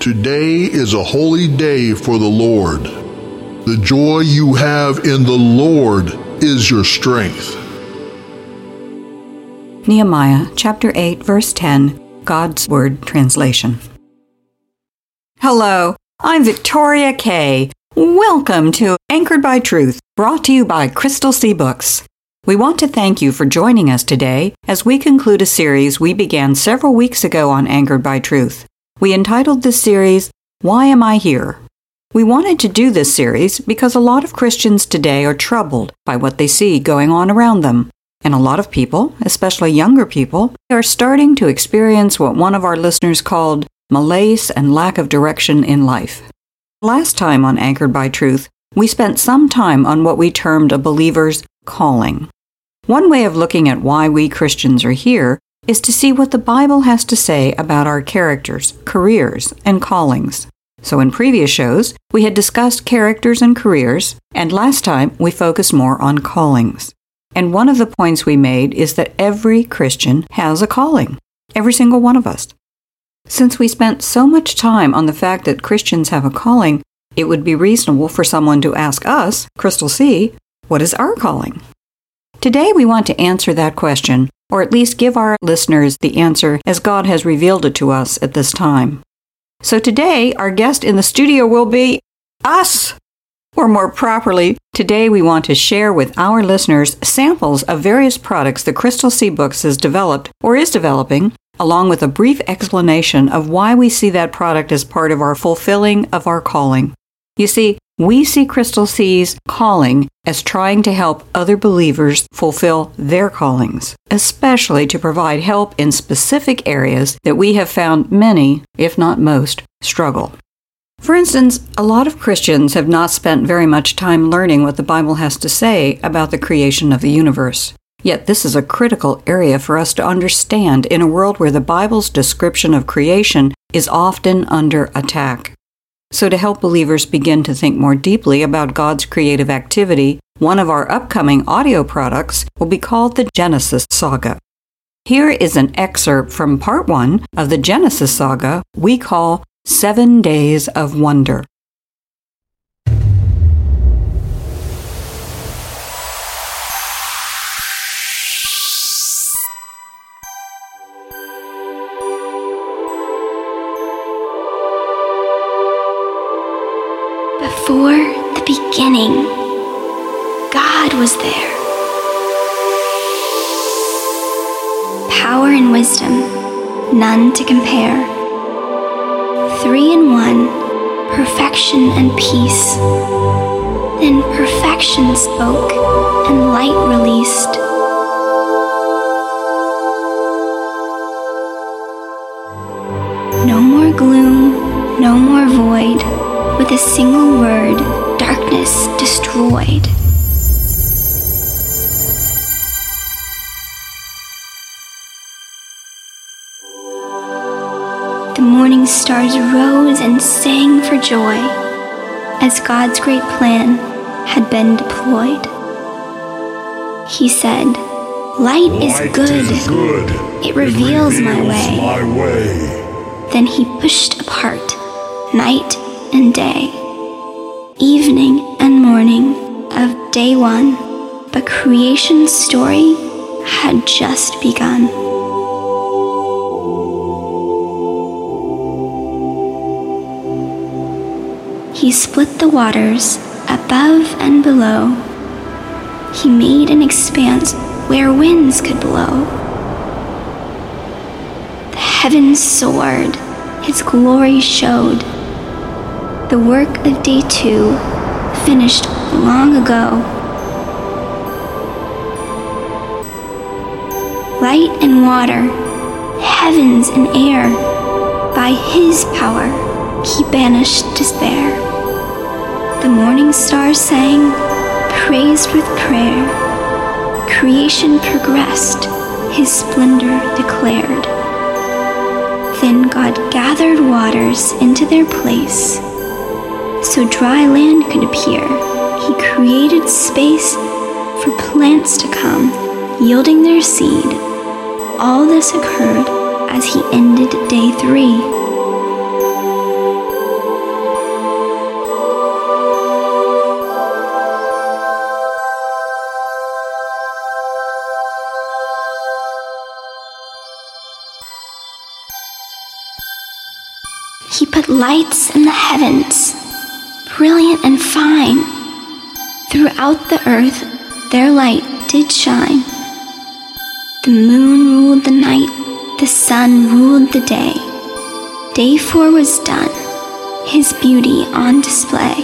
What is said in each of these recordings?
Today is a holy day for the Lord. The joy you have in the Lord is your strength. Nehemiah chapter 8, verse 10, God's Word Translation. Hello, I'm Victoria Kay. Welcome to Anchored by Truth, brought to you by Crystal Sea Books. We want to thank you for joining us today as we conclude a series we began several weeks ago on Anchored by Truth. We entitled this series, Why Am I Here? We wanted to do this series because a lot of Christians today are troubled by what they see going on around them. And a lot of people, especially younger people, are starting to experience what one of our listeners called malaise and lack of direction in life. Last time on Anchored by Truth, we spent some time on what we termed a believer's calling. One way of looking at why we Christians are here is to see what the Bible has to say about our characters, careers, and callings. So in previous shows, we had discussed characters and careers, and last time we focused more on callings. And one of the points we made is that every Christian has a calling, every single one of us. Since we spent so much time on the fact that Christians have a calling, it would be reasonable for someone to ask us, Crystal Sea, what is our calling? Today we want to answer that question, or at least give our listeners the answer as God has revealed it to us at this time. So today, our guest in the studio will be us! Or more properly, today we want to share with our listeners samples of various products that Crystal Sea Books has developed or is developing, along with a brief explanation of why we see that product as part of our fulfilling of our calling. You see, we see Crystal Sea's calling as trying to help other believers fulfill their callings, especially to provide help in specific areas that we have found many, if not most, struggle. For instance, a lot of Christians have not spent very much time learning what the Bible has to say about the creation of the universe. Yet this is a critical area for us to understand in a world where the Bible's description of creation is often under attack. So to help believers begin to think more deeply about God's creative activity, one of our upcoming audio products will be called the Genesis Saga. Here is an excerpt from Part 1 of the Genesis Saga we call 7 Days of Wonder. Before the beginning, God was there. Power and wisdom, none to compare. 3 in 1, perfection and peace. Then perfection spoke and light released. No more gloom, no more void. With a single word, darkness destroyed. The morning stars rose and sang for joy, as God's great plan had been deployed. He said, Light is good. It reveals my way. Then he pushed apart night and day, evening and morning of day one, but creation's story had just begun. He split the waters above and below. He made an expanse where winds could blow. The heavens soared, its glory showed. The work of day 2, finished long ago. Light and water, heavens and air, By his power, he banished despair. The morning stars sang, praised with prayer. Creation progressed, his splendor declared. Then God gathered waters into their place, so dry land could appear. He created space for plants to come, yielding their seed. All this occurred as he ended day 3. He put lights in the heavens, brilliant and fine. Throughout the earth, their light did shine. The moon ruled the night. The sun ruled the day. Day 4 was done, his beauty on display.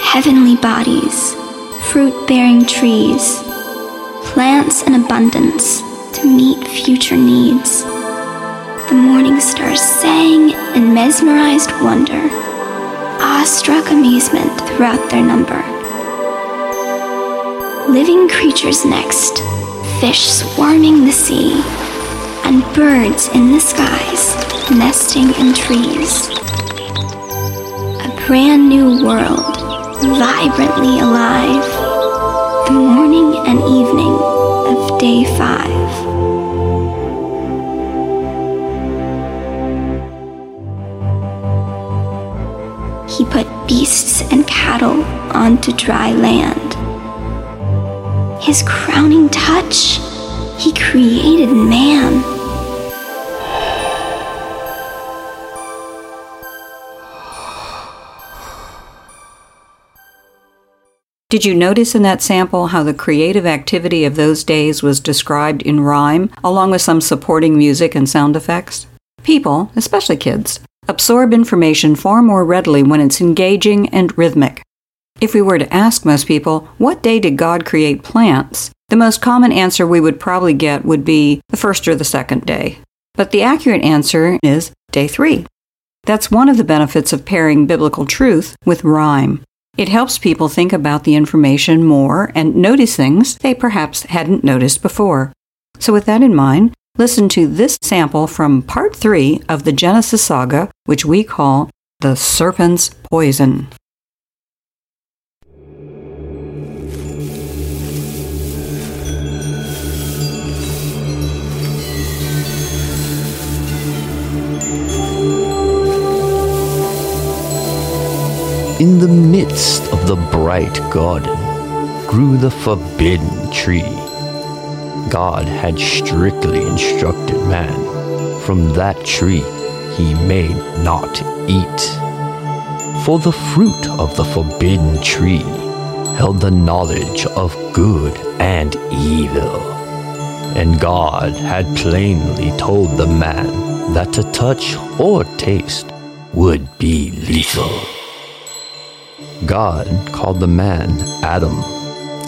Heavenly bodies, fruit-bearing trees, plants in abundance to meet future needs. The morning stars sang in mesmerized wonder, awestruck amazement throughout their number. Living creatures next. Fish swarming the sea, and birds in the skies, nesting in trees. A brand new world, vibrantly alive, the morning and evening of day 5. He put beasts and cattle onto dry land. His crowning touch, he created man. Did you notice in that sample how the creative activity of those days was described in rhyme, along with some supporting music and sound effects? People, especially kids, absorb information far more readily when it's engaging and rhythmic. If we were to ask most people, what day did God create plants? The most common answer we would probably get would be the first or the second day. But the accurate answer is day 3. That's one of the benefits of pairing biblical truth with rhyme. It helps people think about the information more and notice things they perhaps hadn't noticed before. So with that in mind, listen to this sample from part 3 of the Genesis Saga, which we call The Serpent's Poison. In the midst of the bright garden grew the forbidden tree. God had strictly instructed man, from that tree he may not eat. For the fruit of the forbidden tree held the knowledge of good and evil. And God had plainly told the man that to touch or taste would be lethal. God called the man Adam,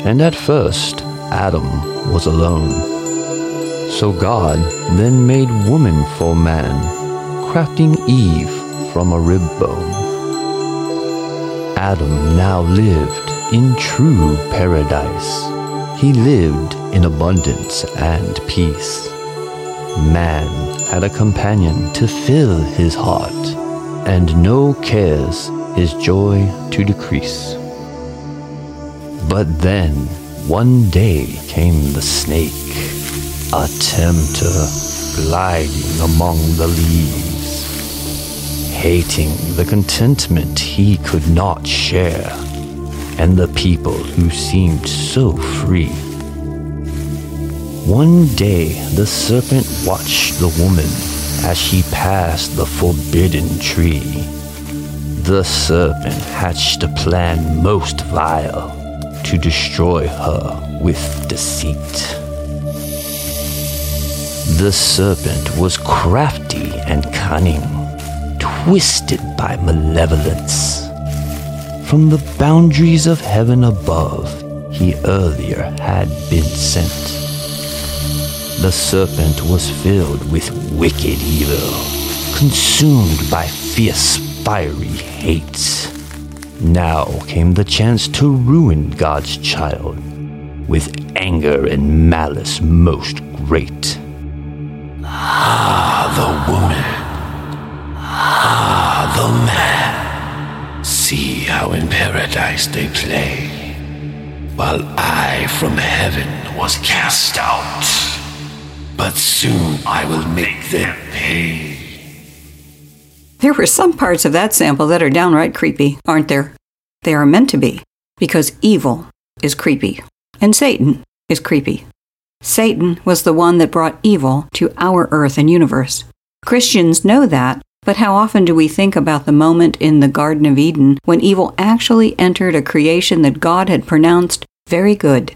and at first Adam was alone. So God then made woman for man, crafting Eve from a rib bone. Adam now lived in true paradise. He lived in abundance and peace. Man had a companion to fill his heart, and no cares his joy to decrease. But then one day came the snake, a tempter gliding among the leaves, hating the contentment he could not share, and the people who seemed so free. One day the serpent watched the woman as she passed the forbidden tree. The serpent hatched a plan most vile to destroy her with deceit. The serpent was crafty and cunning, twisted by malevolence. From the boundaries of heaven above, he earlier had been sent. the serpent was filled with wicked evil, consumed by fierce, fiery hate. Now came the chance to ruin God's child with anger and malice most great. Ah, the woman. Ah, the man. See how in paradise they play, while I from heaven was cast out. But soon I will make them pay. There were some parts of that sample that are downright creepy, aren't there? They are meant to be, because evil is creepy, and Satan is creepy. Satan was the one that brought evil to our earth and universe. Christians know that, but how often do we think about the moment in the Garden of Eden when evil actually entered a creation that God had pronounced very good?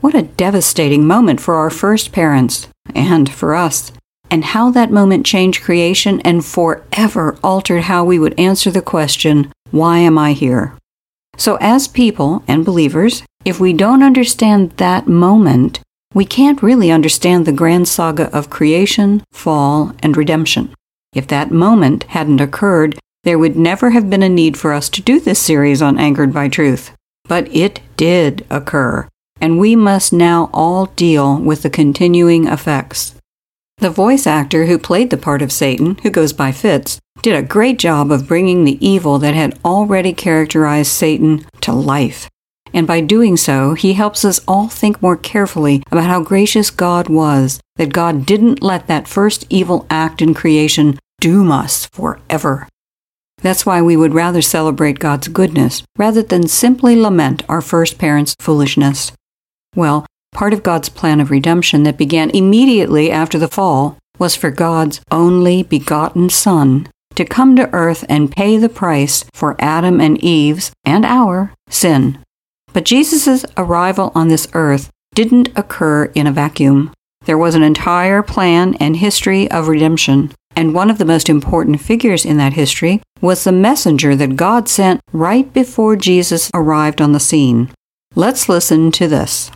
What a devastating moment for our first parents, and for us. And how that moment changed creation and forever altered how we would answer the question, why am I here? So as people and believers, if we don't understand that moment, we can't really understand the grand saga of creation, fall, and redemption. If that moment hadn't occurred, there would never have been a need for us to do this series on Anchored by Truth. But it did occur, and we must now all deal with the continuing effects. The voice actor who played the part of Satan, who goes by Fitz, did a great job of bringing the evil that had already characterized Satan to life. And by doing so, he helps us all think more carefully about how gracious God was, that God didn't let that first evil act in creation doom us forever. That's why we would rather celebrate God's goodness, rather than simply lament our first parents' foolishness. Well, part of God's plan of redemption that began immediately after the fall was for God's only begotten Son to come to earth and pay the price for Adam and Eve's, and our, sin. But Jesus' arrival on this earth didn't occur in a vacuum. There was an entire plan and history of redemption, and one of the most important figures in that history was the messenger that God sent right before Jesus arrived on the scene. Let's listen to this.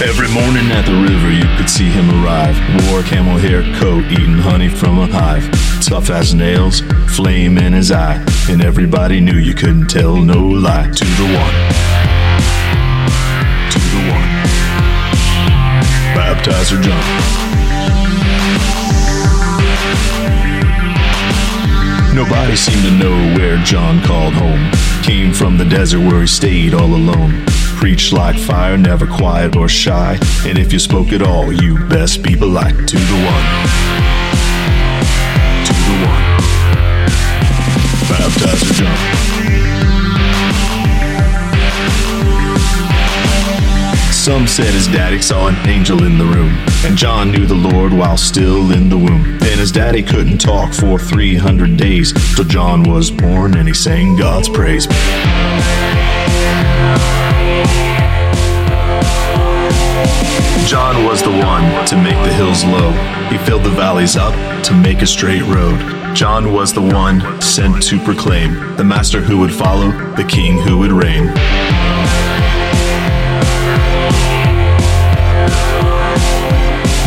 Every morning at the river you could see him arrive. Wore a camel hair coat, eating honey from a hive. Tough as nails, flame in his eye. And everybody knew you couldn't tell no lie. To the one. To the one. Baptizer John. Nobody seemed to know where John called home. Came from the desert where he stayed all alone. Preach like fire, never quiet or shy. And if you spoke at all, you best be polite. To the one. To the one. Baptizer John. Some said his daddy saw an angel in the room, and John knew the Lord while still in the womb. And his daddy couldn't talk for 300 days till John was born, and he sang God's praise. John was the one to make the hills low. He filled the valleys up to make a straight road. John was the one sent to proclaim the master who would follow, the king who would reign.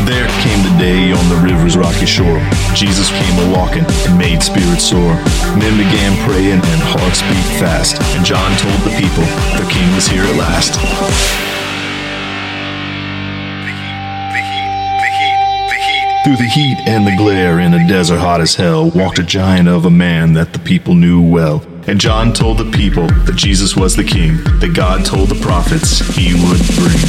There came the day on the river's rocky shore. Jesus came a-walking and made spirits soar. Men began praying and hearts beat fast. And John told the people, the king was here at last. Through the heat and the glare in a desert hot as hell walked a giant of a man that the people knew well. And John told the people that Jesus was the king, that God told the prophets he would bring.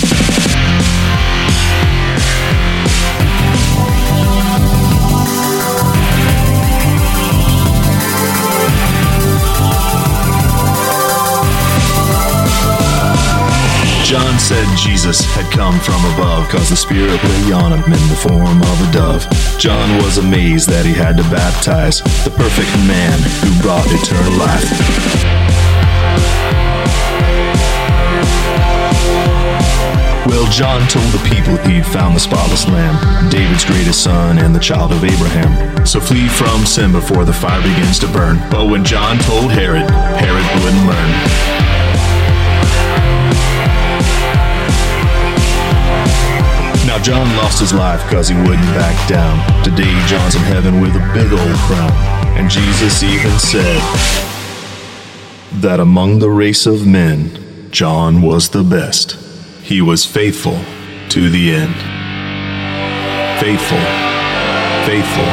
John said Jesus had come from above, cause the Spirit lay on him in the form of a dove. John was amazed that he had to baptize the perfect man who brought eternal life. Well, John told the people he'd found the spotless lamb, David's greatest son and the child of Abraham. So flee from sin before the fire begins to burn. But when John told Herod, Herod wouldn't learn. Now John lost his life because he wouldn't back down. Today John's in heaven with a big old crown. And Jesus even said that among the race of men, John was the best. He was faithful to the end. Faithful, faithful,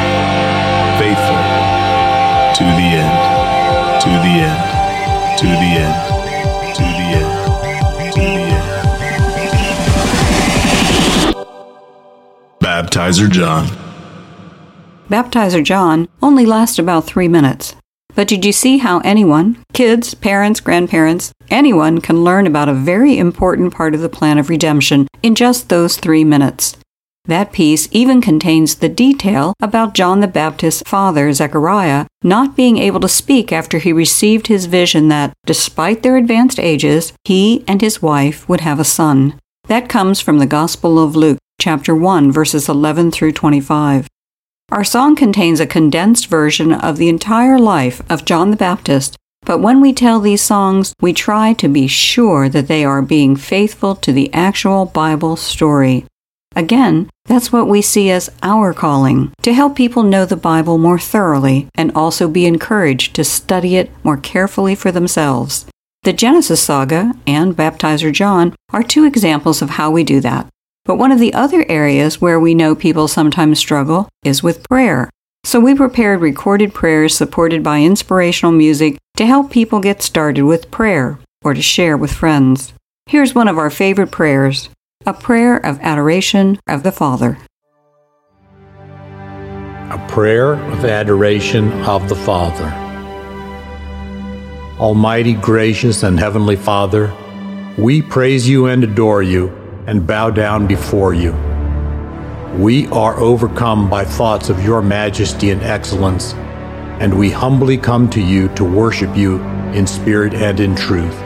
faithful to the end, to the end, to the end, to the end. Baptizer John. Baptizer John only lasts about 3 minutes. But did you see how anyone, kids, parents, grandparents, anyone can learn about a very important part of the plan of redemption in just those 3 minutes? That piece even contains the detail about John the Baptist's father, Zechariah, not being able to speak after he received his vision that, despite their advanced ages, he and his wife would have a son. That comes from the Gospel of Luke, Chapter 1, verses 11 through 25. Our song contains a condensed version of the entire life of John the Baptist, but when we tell these songs, we try to be sure that they are being faithful to the actual Bible story. Again, that's what we see as our calling, to help people know the Bible more thoroughly and also be encouraged to study it more carefully for themselves. The Genesis Saga and Baptizer John are two examples of how we do that. But one of the other areas where we know people sometimes struggle is with prayer. So we prepared recorded prayers supported by inspirational music to help people get started with prayer or to share with friends. Here's one of our favorite prayers, A Prayer of Adoration of the Father. A Prayer of Adoration of the Father. Almighty, gracious, and heavenly Father, we praise you and adore you and bow down before you. We are overcome by thoughts of your majesty and excellence, and we humbly come to you to worship you in spirit and in truth.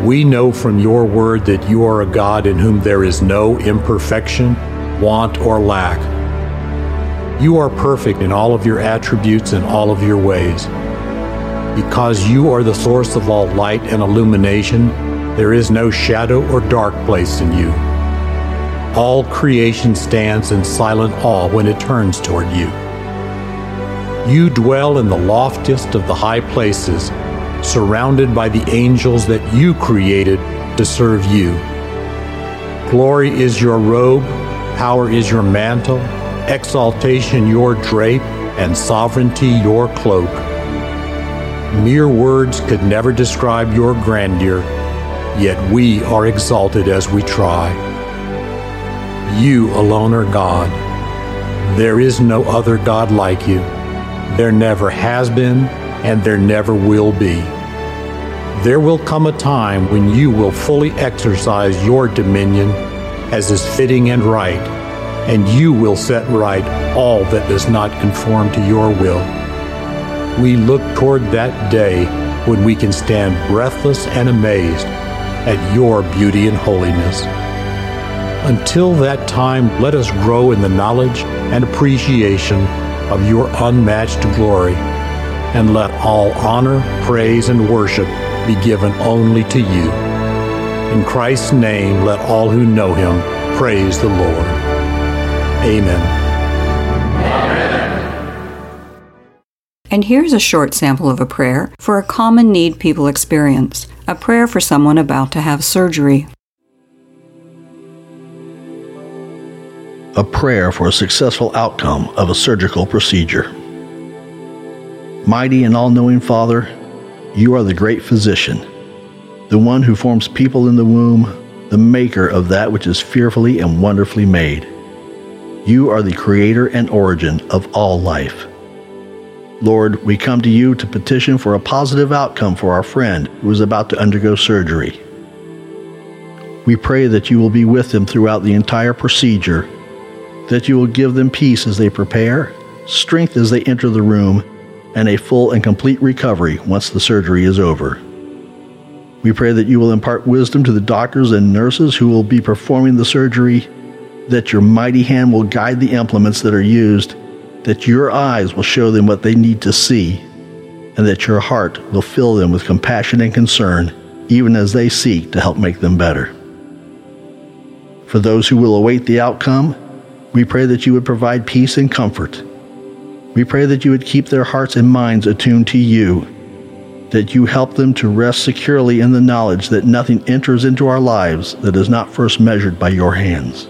We know from your word that you are a God in whom there is no imperfection, want, or lack. You are perfect in all of your attributes and all of your ways. Because you are the source of all light and illumination, there is no shadow or dark place in you. All creation stands in silent awe when it turns toward you. You dwell in the loftiest of the high places, surrounded by the angels that you created to serve you. Glory is your robe, power is your mantle, exaltation your drape, and sovereignty your cloak. Mere words could never describe your grandeur, yet we are exalted as we try. You alone are God. There is no other God like you. There never has been, and there never will be. There will come a time when you will fully exercise your dominion as is fitting and right, and you will set right all that does not conform to your will. We look toward that day when we can stand breathless and amazed at your beauty and holiness. Until that time, let us grow in the knowledge and appreciation of your unmatched glory, and let all honor, praise, and worship be given only to you. In Christ's name, let all who know him praise the Lord. Amen. And here's a short sample of a prayer for a common need people experience. A prayer for someone about to have surgery. A prayer for a successful outcome of a surgical procedure. Mighty and all-knowing Father, you are the great physician, the one who forms people in the womb, the maker of that which is fearfully and wonderfully made. You are the creator and origin of all life. Lord, we come to you to petition for a positive outcome for our friend who is about to undergo surgery. We pray that you will be with them throughout the entire procedure, that you will give them peace as they prepare, strength as they enter the room, and a full and complete recovery once the surgery is over. We pray that you will impart wisdom to the doctors and nurses who will be performing the surgery, that your mighty hand will guide the implements that are used, that your eyes will show them what they need to see, and that your heart will fill them with compassion and concern, even as they seek to help make them better. For those who will await the outcome, we pray that you would provide peace and comfort. We pray that you would keep their hearts and minds attuned to you, that you help them to rest securely in the knowledge that nothing enters into our lives that is not first measured by your hands.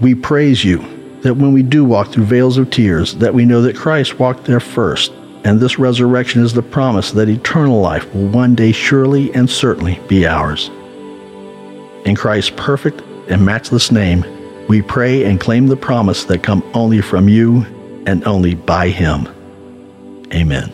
We praise you that when we do walk through veils of tears, that we know that Christ walked there first, and this resurrection is the promise that eternal life will one day surely and certainly be ours. In Christ's perfect and matchless name, we pray and claim the promise that come only from you and only by him. Amen. Amen.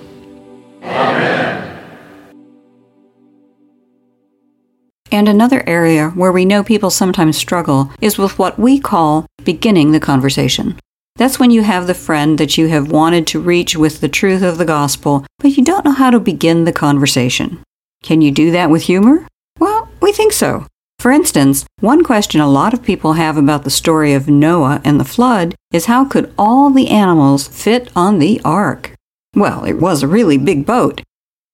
And another area where we know people sometimes struggle is with what we call beginning the conversation. That's when you have the friend that you have wanted to reach with the truth of the gospel, but you don't know how to begin the conversation. Can you do that with humor? Well, we think so. For instance, one question a lot of people have about the story of Noah and the flood is how could all the animals fit on the ark? Well, it was a really big boat.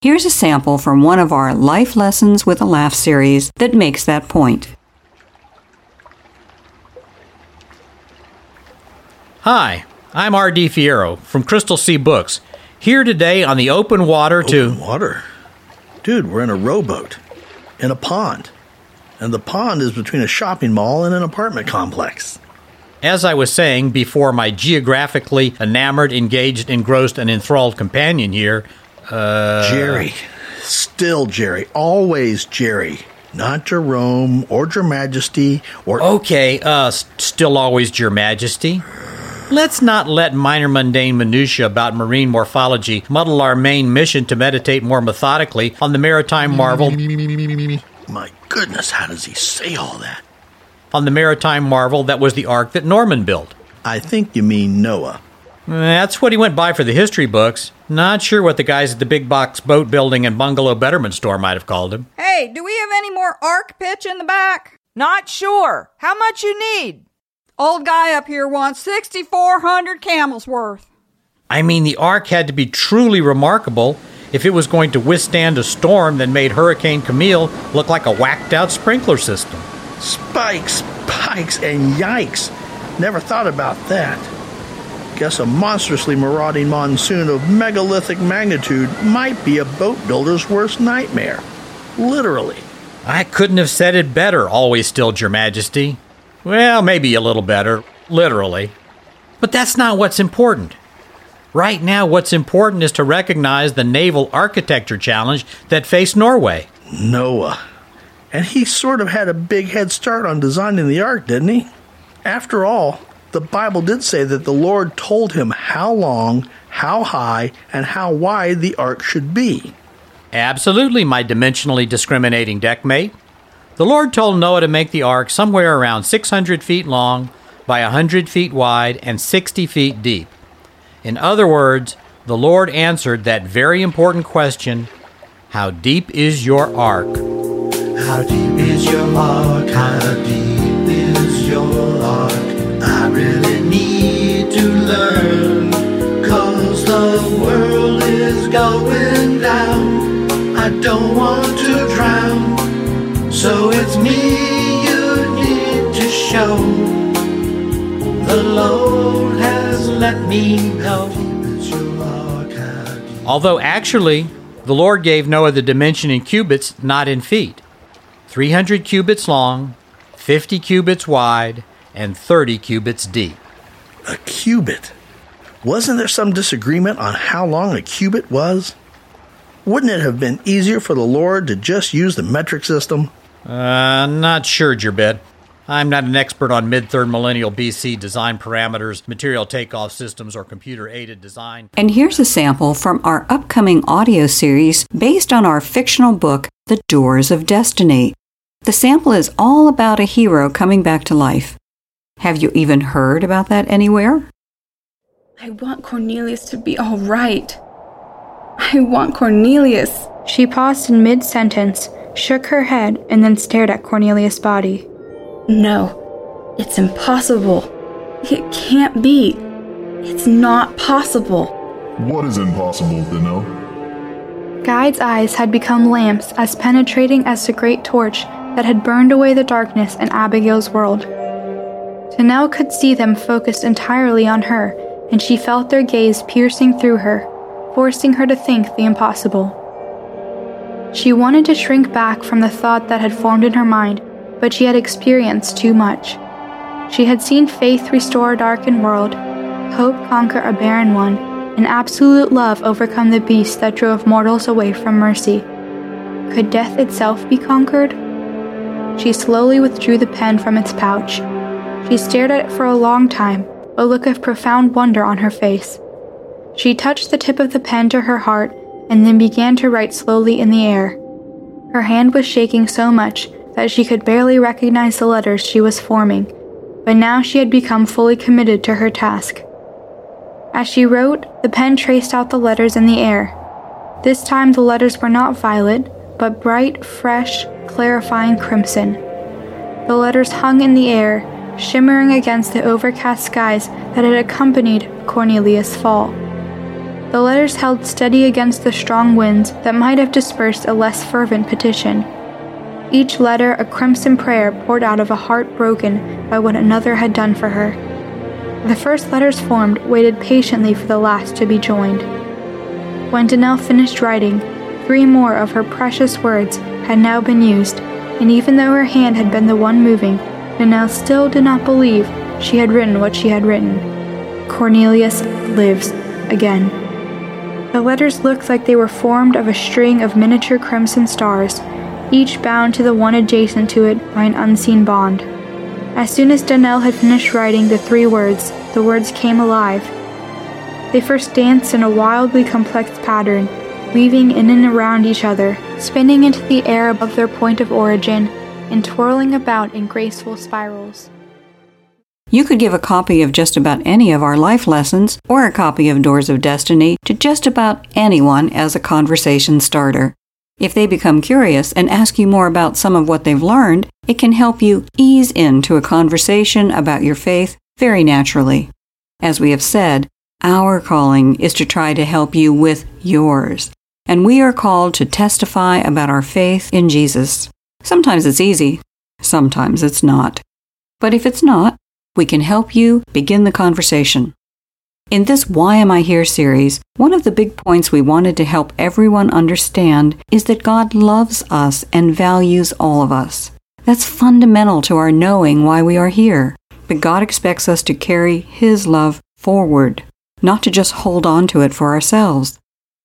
Here's a sample from one of our Life Lessons with a Laugh series that makes that point. Hi, I'm R.D. Fierro from Crystal Sea Books, here today on the open water to... Open water? Dude, we're in a rowboat, in a pond. And the pond is between a shopping mall and an apartment complex. As I was saying before my geographically enamored, engaged, engrossed, and enthralled companion here... Jerry. Still Jerry. Always Jerry. Not Jerome or Your Majesty or... Okay, still always Your Majesty. Let's not let minor mundane minutiae about marine morphology muddle our main mission to meditate more methodically on the maritime marvel... My goodness, how does he say all that? On the maritime marvel that was the ark that Norman built. I think you mean Noah. That's what he went by for the history books. Not sure what the guys at the big box boat building and bungalow betterment store might have called him. Hey, do we have any more ark pitch in the back? Not sure. How much you need? Old guy up here wants 6,400 camels worth. I mean, the ark had to be truly remarkable if it was going to withstand a storm that made Hurricane Camille look like a whacked-out sprinkler system. Spikes, pikes, and yikes. Never thought about that. Guess a monstrously marauding monsoon of megalithic magnitude might be a boat builder's worst nightmare. Literally. I couldn't have said it better, always still Your Majesty. Well, maybe a little better, literally. But that's not what's important. Right now, what's important is to recognize the naval architecture challenge that faced Norway. Noah. And he sort of had a big head start on designing the ark, didn't he? After all, the Bible did say that the Lord told him how long, how high, and how wide the ark should be. Absolutely, my dimensionally discriminating deckmate. The Lord told Noah to make the ark somewhere around 600 feet long by 100 feet wide and 60 feet deep. In other words, the Lord answered that very important question, how deep is your ark? How deep is your ark? How deep is your ark? I really need to learn, 'cause the world is going down. I don't want to drown, so it's me you need to show. The Lord has let me know. Although actually, the Lord gave Noah the dimension in cubits, not in feet. 300 cubits long, 50 cubits wide, and 30 cubits deep. A cubit? Wasn't there some disagreement on how long a cubit was? Wouldn't it have been easier for the Lord to just use the metric system? Not sure, Jerbed. I'm not an expert on mid-3rd millennial BC design parameters, material takeoff systems, or computer-aided design. And here's a sample from our upcoming audio series based on our fictional book, The Doors of Destiny. The sample is all about a hero coming back to life. Have you even heard about that anywhere? I want Cornelius to be all right. I want Cornelius. She paused in mid-sentence, shook her head, and then stared at Cornelius' body. No, it's impossible. It can't be. It's not possible. What is impossible, Dino? Guide's eyes had become lamps as penetrating as the great torch that had burned away the darkness in Abigail's world. Tanel could see them focused entirely on her, and she felt their gaze piercing through her, forcing her to think the impossible. She wanted to shrink back from the thought that had formed in her mind, but she had experienced too much. She had seen faith restore a darkened world, hope conquer a barren one, and absolute love overcome the beast that drove mortals away from mercy. Could death itself be conquered? She slowly withdrew the pen from its pouch. She stared at it for a long time, a look of profound wonder on her face. She touched the tip of the pen to her heart and then began to write slowly in the air. Her hand was shaking so much that she could barely recognize the letters she was forming, but now she had become fully committed to her task. As she wrote, the pen traced out the letters in the air. This time the letters were not violet, but bright, fresh, clarifying crimson. The letters hung in the air, shimmering against the overcast skies that had accompanied Cornelius' fall. The letters held steady against the strong winds that might have dispersed a less fervent petition. Each letter a crimson prayer poured out of a heart broken by what another had done for her. The first letters formed waited patiently for the last to be joined. When Danelle finished writing, 3 more of her precious words had now been used, and even though her hand had been the one moving, Danelle still did not believe she had written what she had written. Cornelius lives again. The letters looked like they were formed of a string of miniature crimson stars, each bound to the one adjacent to it by an unseen bond. As soon as Danelle had finished writing the 3 words, the words came alive. They first danced in a wildly complex pattern, weaving in and around each other, spinning into the air above their point of origin, and twirling about in graceful spirals. You could give a copy of just about any of our life lessons or a copy of Doors of Destiny to just about anyone as a conversation starter. If they become curious and ask you more about some of what they've learned, it can help you ease into a conversation about your faith very naturally. As we have said, our calling is to try to help you with yours, and we are called to testify about our faith in Jesus. Sometimes it's easy, sometimes it's not. But if it's not, we can help you begin the conversation. In this Why Am I Here series, one of the big points we wanted to help everyone understand is that God loves us and values all of us. That's fundamental to our knowing why we are here. But God expects us to carry His love forward, not to just hold on to it for ourselves.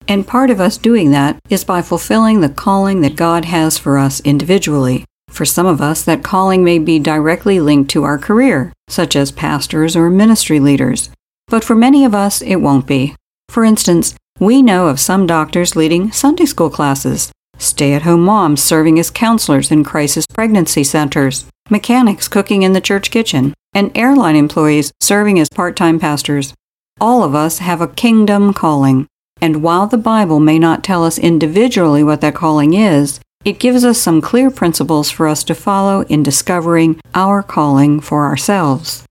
And part of us doing that is by fulfilling the calling that God has for us individually. For some of us, that calling may be directly linked to our career, such as pastors or ministry leaders. But for many of us, it won't be. For instance, we know of some doctors leading Sunday school classes, stay-at-home moms serving as counselors in crisis pregnancy centers, mechanics cooking in the church kitchen, and airline employees serving as part-time pastors. All of us have a kingdom calling, and while the Bible may not tell us individually what that calling is, it gives us some clear principles for us to follow in discovering our calling for ourselves.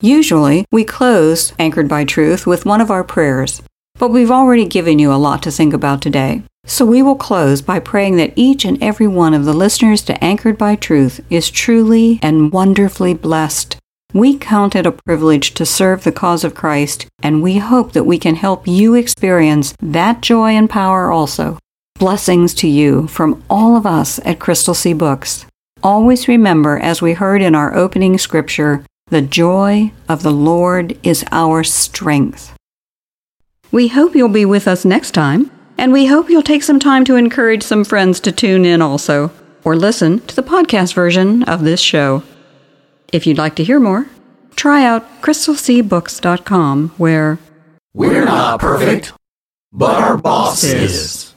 Usually, we close Anchored by Truth with one of our prayers, but we've already given you a lot to think about today. So we will close by praying that each and every one of the listeners to Anchored by Truth is truly and wonderfully blessed. We count it a privilege to serve the cause of Christ, and we hope that we can help you experience that joy and power also. Blessings to you from all of us at Crystal Sea Books. Always remember, as we heard in our opening scripture, the joy of the Lord is our strength. We hope you'll be with us next time, and we hope you'll take some time to encourage some friends to tune in also, or listen to the podcast version of this show. If you'd like to hear more, try out CrystalSeaBooks.com, where we're not perfect, but our boss is.